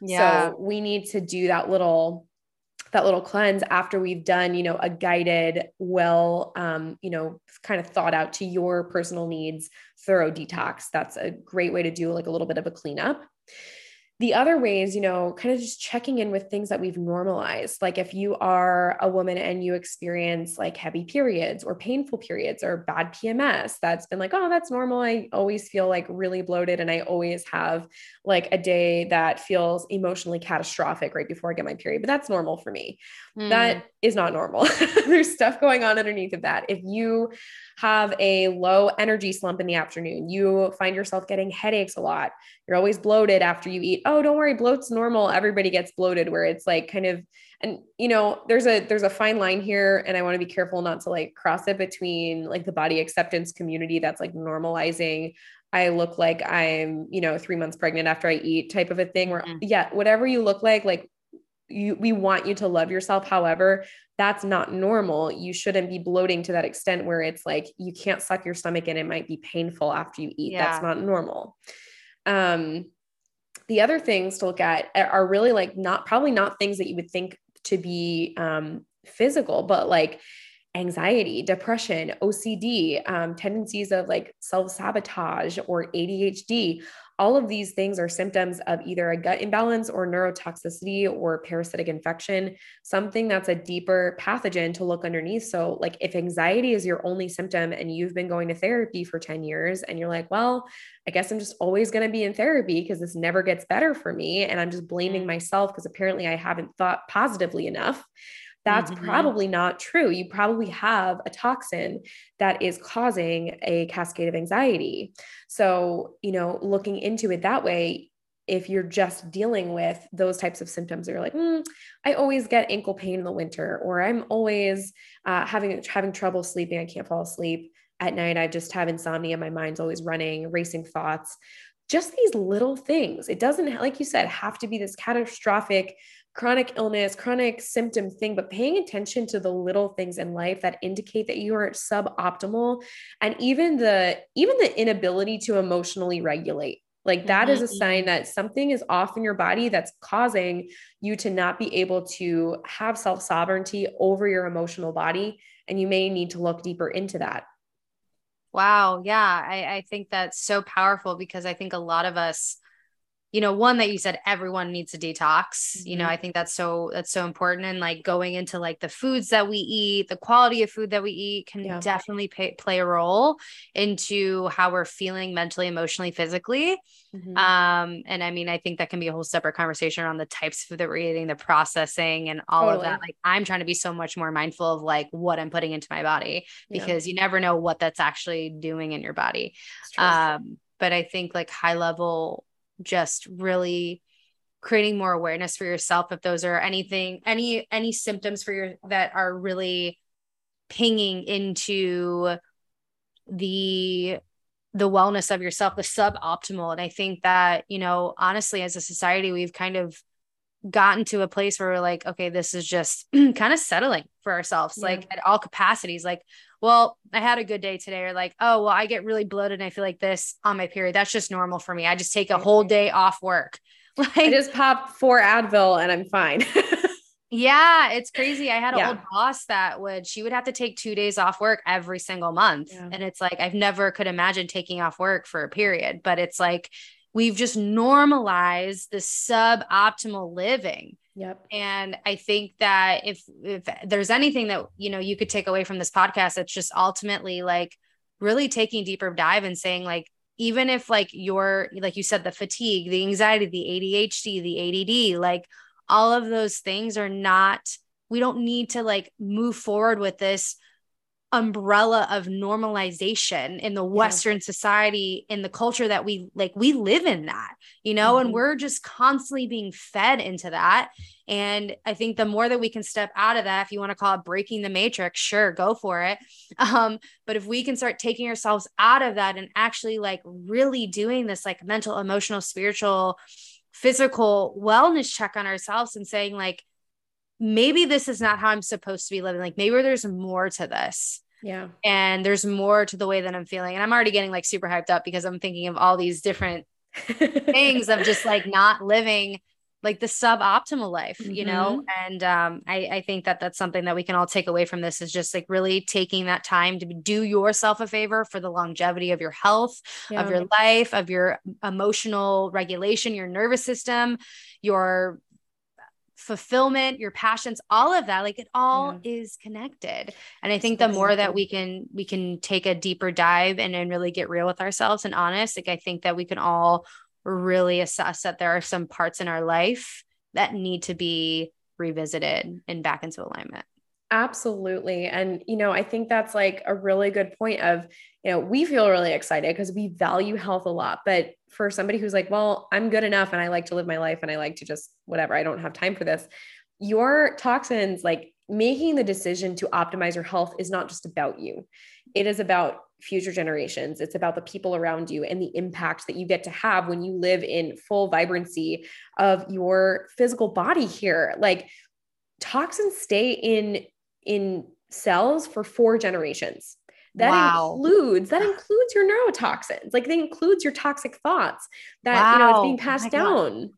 Yeah. So we need to do that little that little cleanse after we've done, you know, a guided, well, um, you know, kind of thought out to your personal needs, thorough detox. That's a great way to do like a little bit of a cleanup. The other ways, you know, kind of just checking in with things that we've normalized. Like if you are a woman and you experience like heavy periods or painful periods or bad P M S, that's been like, oh, that's normal. I always feel like really bloated. And I always have like a day that feels emotionally catastrophic right before I get my period, but that's normal for me. Mm. That is not normal. There's stuff going on underneath of that. If you have a low energy slump in the afternoon, you find yourself getting headaches a lot, you're always bloated after you eat. Oh, don't worry, bloat's normal. Everybody gets bloated, where it's like kind of, and you know, there's a, there's a fine line here, and I want to be careful not to like cross it between like the body acceptance community that's like normalizing, I look like I'm, you know, three months pregnant after I eat type of a thing where mm-hmm. yeah, whatever you look like, like you, we want you to love yourself. However, that's not normal. You shouldn't be bloating to that extent where it's like, you can't suck your stomach and it might be painful after you eat. Yeah. That's not normal. Um, The other things to look at are really like not, probably not things that you would think to be um, physical, but like anxiety, depression, O C D, um, tendencies of like self-sabotage or A D H D. All of these things are symptoms of either a gut imbalance or neurotoxicity or parasitic infection, something that's a deeper pathogen to look underneath. So like if anxiety is your only symptom and you've been going to therapy for ten years and you're like, well, I guess I'm just always going to be in therapy because this never gets better for me. And I'm just blaming myself because apparently I haven't thought positively enough. That's mm-hmm. probably not true. You probably have a toxin that is causing a cascade of anxiety. So, you know, looking into it that way, if you're just dealing with those types of symptoms, you're like, mm, I always get ankle pain in the winter, or I'm always uh, having, having trouble sleeping. I can't fall asleep at night. I just have insomnia. My mind's always running, racing thoughts. just these little things. It doesn't, like you said, have to be this catastrophic chronic illness, chronic symptom thing, but paying attention to the little things in life that indicate that you are suboptimal, and even the, even the inability to emotionally regulate. Like that mm-hmm. is a sign that something is off in your body that's causing you to not be able to have self-sovereignty over your emotional body. And you may need to look deeper into that. Wow. Yeah. I, I think that's so powerful, because I think a lot of us, you know, one that you said, everyone needs a detox, mm-hmm. you know, I think that's so, that's so important. And like going into like the foods that we eat, the quality of food that we eat can yeah. definitely pay, play a role into how we're feeling mentally, emotionally, physically. Mm-hmm. Um, and I mean, I think that can be a whole separate conversation on the types of food that we're eating, the processing and all totally. Of that. Like I'm trying to be so much more mindful of like what I'm putting into my body, because yeah. you never know what that's actually doing in your body. Um, but I think like high level, just really creating more awareness for yourself. If those are anything, any, any symptoms for your, that are really pinging into the, the wellness of yourself, the suboptimal. And I think that, you know, honestly, as a society, we've kind of gotten to a place where we're like, okay, this is just kind of settling for ourselves, yeah. like at all capacities, like, well, I had a good day today, or like, oh, well, I get really bloated and I feel like this on my period. That's just normal for me. I just take a whole day off work. Like I just pop four Advil and I'm fine. Yeah. It's crazy. I had an yeah. old boss that would, she would have to take two days off work every single month. Yeah. And it's like, I've never could imagine taking off work for a period, but it's like, we've just normalized the suboptimal living. Yep. And I think that if, if there's anything that, you know, you could take away from this podcast, it's just ultimately like really taking a deeper dive and saying like, even if like your, like you said, the fatigue, the anxiety, the A D H D, the A D D, like all of those things are not, we don't need to like move forward with this umbrella of normalization in the Western yeah. society, in the culture that we like, we live in that, you know, mm-hmm. and we're just constantly being fed into that. And I think the more that we can step out of that, if you want to call it breaking the matrix, sure, go for it. Um, but if we can start taking ourselves out of that and actually like really doing this, like mental, emotional, spiritual, physical wellness check on ourselves and saying like, maybe this is not how I'm supposed to be living. Like maybe there's more to this. Yeah. And there's more to the way that I'm feeling. And I'm already getting like super hyped up because I'm thinking of all these different things of just like not living like the suboptimal life, mm-hmm. you know? And um, I, I think that that's something that we can all take away from this is just like really taking that time to do yourself a favor for the longevity of your health, yeah. of your life, of your emotional regulation, your nervous system, your fulfillment, your passions, all of that, like it all yeah. is connected. And I think the more that we can, we can take a deeper dive and then really get real with ourselves and honest, like I think that we can all really assess that there are some parts in our life that need to be revisited and back into alignment. Absolutely. And, you know, I think that's like a really good point of, you know, we feel really excited because we value health a lot, but for somebody who's like, well, I'm good enough and I like to live my life and I like to just whatever, I don't have time for this. Your toxins, like making the decision to optimize your health is not just about you. It is about future generations. It's about the people around you and the impact that you get to have when you live in full vibrancy of your physical body here. Like toxins stay in in cells for four generations. That wow. includes, that includes your neurotoxins. Like that includes your toxic thoughts that, wow. you know, it's being passed oh down.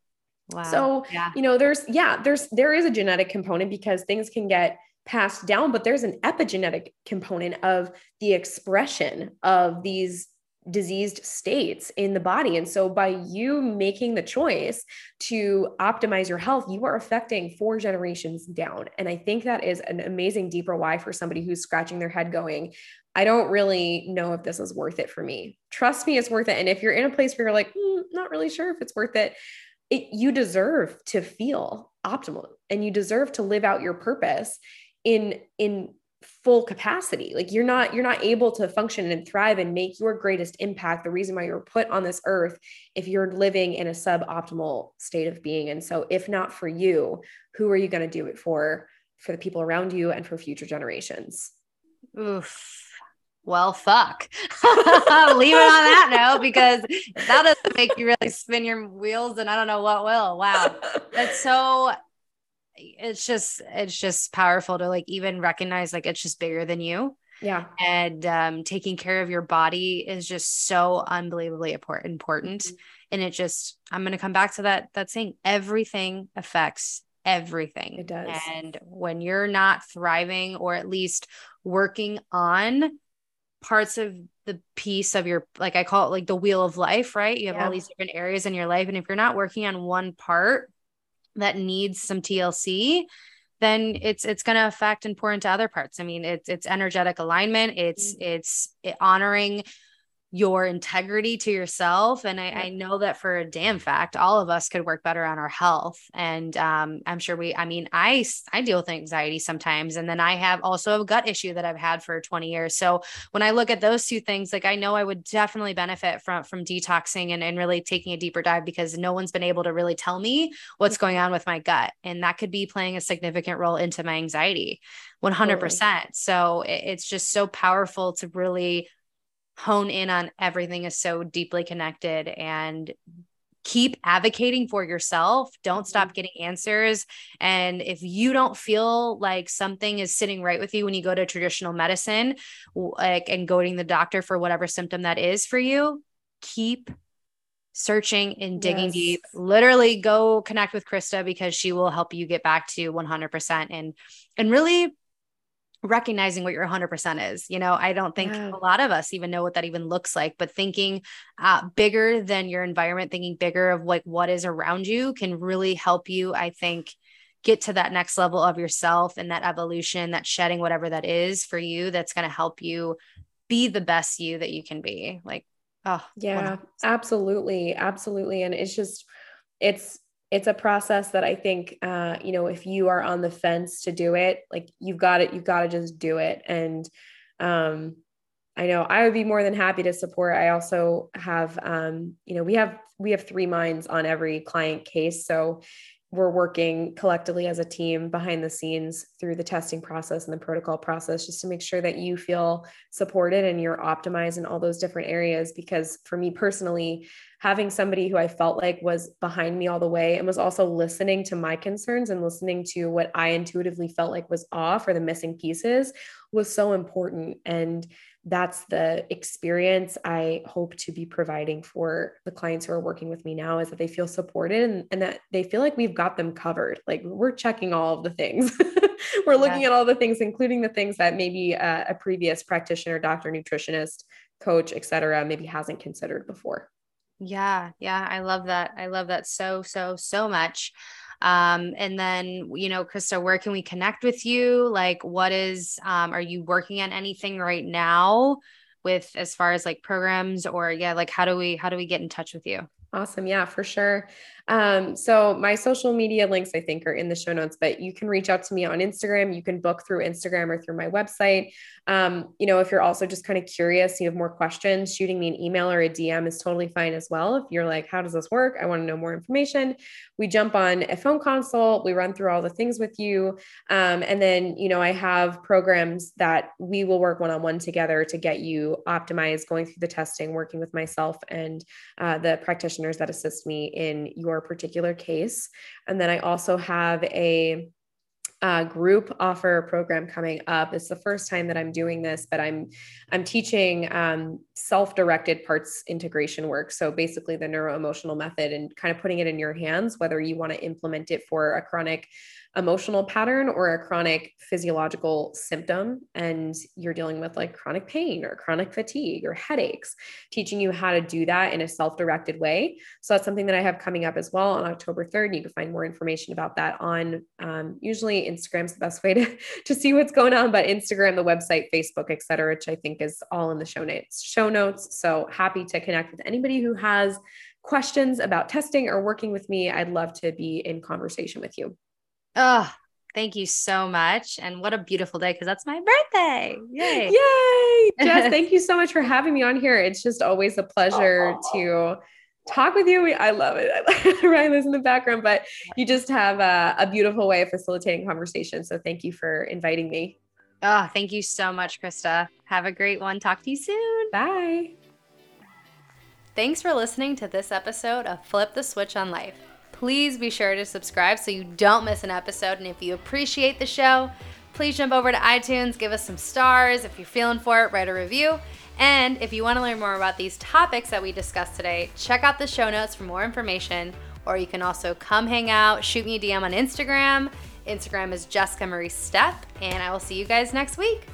Wow. So, yeah. you know, there's, yeah, there's, there is a genetic component because things can get passed down, but there's an epigenetic component of the expression of these diseased states in the body. And so by you making the choice to optimize your health, you are affecting four generations down. And I think that is an amazing deeper why for somebody who's scratching their head going, I don't really know if this is worth it for me. Trust me, it's worth it. And if you're in a place where you're like, mm, not really sure if it's worth it, it, you deserve to feel optimal and you deserve to live out your purpose in, in full capacity. Like you're not, you're not able to function and thrive and make your greatest impact, the reason why you're put on this earth, if you're living in a suboptimal state of being. And so if not for you, who are you going to do it for, for the people around you and for future generations? Oof. well, fuck, leave it on that note, because if that doesn't make you really spin your wheels, and I don't know what will. Wow. That's so, it's just, it's just powerful to like even recognize like, it's just bigger than you. Yeah. And um, taking care of your body is just so unbelievably important. Mm-hmm. And it just, I'm going to come back to that, that saying, everything affects everything. It does. And when you're not thriving, or at least working on parts of the piece of your, like I call it like the wheel of life, right? You have yeah. all these different areas in your life. And if you're not working on one part that needs some T L C, then it's, it's going to affect and pour into other parts. I mean, it's, it's energetic alignment. It's, mm-hmm. it's it honoring your integrity to yourself. And I, yeah. I know that for a damn fact, all of us could work better on our health. And um, I'm sure we, I mean, I, I deal with anxiety sometimes. And then I have also a gut issue that I've had for twenty years. So when I look at those two things, like I know I would definitely benefit from, from detoxing and, and really taking a deeper dive, because no one's been able to really tell me what's going on with my gut. And that could be playing a significant role into my anxiety, one hundred percent. Totally. So it, it's just so powerful to really hone in on everything is so deeply connected, and keep advocating for yourself. Don't stop getting answers. And if you don't feel like something is sitting right with you when you go to traditional medicine, like, and going to the doctor for whatever symptom that is for you, keep searching and digging yes. deep. Literally go connect with Krista, because she will help you get back to one hundred percent and, and really recognizing what your one hundred percent is. You know, I don't think yeah. a lot of us even know what that even looks like, but thinking uh, bigger than your environment, thinking bigger of like what is around you, can really help you, I think, get to that next level of yourself and that evolution, that shedding, whatever that is for you, that's going to help you be the best you that you can be. Like, oh yeah, one hundred percent. Absolutely. Absolutely. And it's just, it's, it's a process that I think, uh, you know, if you are on the fence to do it, like you've got it, you've got to just do it. And, um, I know I would be more than happy to support. I also have, um, you know, we have, we have three minds on every client case. So we're working collectively as a team behind the scenes through the testing process and the protocol process, just to make sure that you feel supported and you're optimized in all those different areas. Because for me personally, having somebody who I felt like was behind me all the way and was also listening to my concerns and listening to what I intuitively felt like was off or the missing pieces was so important. And that's the experience I hope to be providing for the clients who are working with me now, is that they feel supported and, and that they feel like we've got them covered. Like we're checking all of the things. We're looking yeah. at all the things, including the things that maybe a, a previous practitioner, doctor, nutritionist, coach, et cetera, maybe hasn't considered before. Yeah. Yeah. I love that. I love that so, so, so much. Um, and then, you know, Krista, where can we connect with you? Like, what is, um, are you working on anything right now with, as far as like programs or yeah, like how do we, how do we get in touch with you? Awesome. Yeah, for sure. Um, so my social media links, I think, are in the show notes, but you can reach out to me on Instagram. You can book through Instagram or through my website. Um, you know, if you're also just kind of curious, you have more questions, shooting me an email or a D M is totally fine as well. If you're like, how does this work? I want to know more information. We jump on a phone consult. We run through all the things with you. Um, and then, you know, I have programs that we will work one-on-one together to get you optimized, going through the testing, working with myself and uh, the practitioner that assist me in your particular case. And then I also have a, a group offer program coming up. It's the first time that I'm doing this, but I'm, I'm teaching um, self-directed parts integration work. So basically the neuroemotional method and kind of putting it in your hands, whether you want to implement it for a chronic emotional pattern or a chronic physiological symptom, and you're dealing with like chronic pain or chronic fatigue or headaches, teaching you how to do that in a self-directed way. So that's something that I have coming up as well on October third. You can find more information about that on um, usually Instagram's the best way to, to see what's going on, but Instagram, the website, Facebook, et cetera, which I think is all in the show notes, show notes. So happy to connect with anybody who has questions about testing or working with me. I'd love to be in conversation with you. Oh, thank you so much. And what a beautiful day, because that's my birthday. Yay. Yay. Jess, thank you so much for having me on here. It's just always a pleasure to talk with you. I love it. Ryan lives in the background, but you just have a, a beautiful way of facilitating conversation. So thank you for inviting me. Oh, thank you so much, Krista. Have a great one. Talk to you soon. Bye. Thanks for listening to this episode of Flip the Switch on Life. Please be sure to subscribe so you don't miss an episode. And if you appreciate the show, please jump over to iTunes, give us some stars. If you're feeling for it, write a review. And if you want to learn more about these topics that we discussed today, check out the show notes for more information. Or you can also come hang out, shoot me a D M on Instagram. Instagram is Jessica Marie Step, and I will see you guys next week.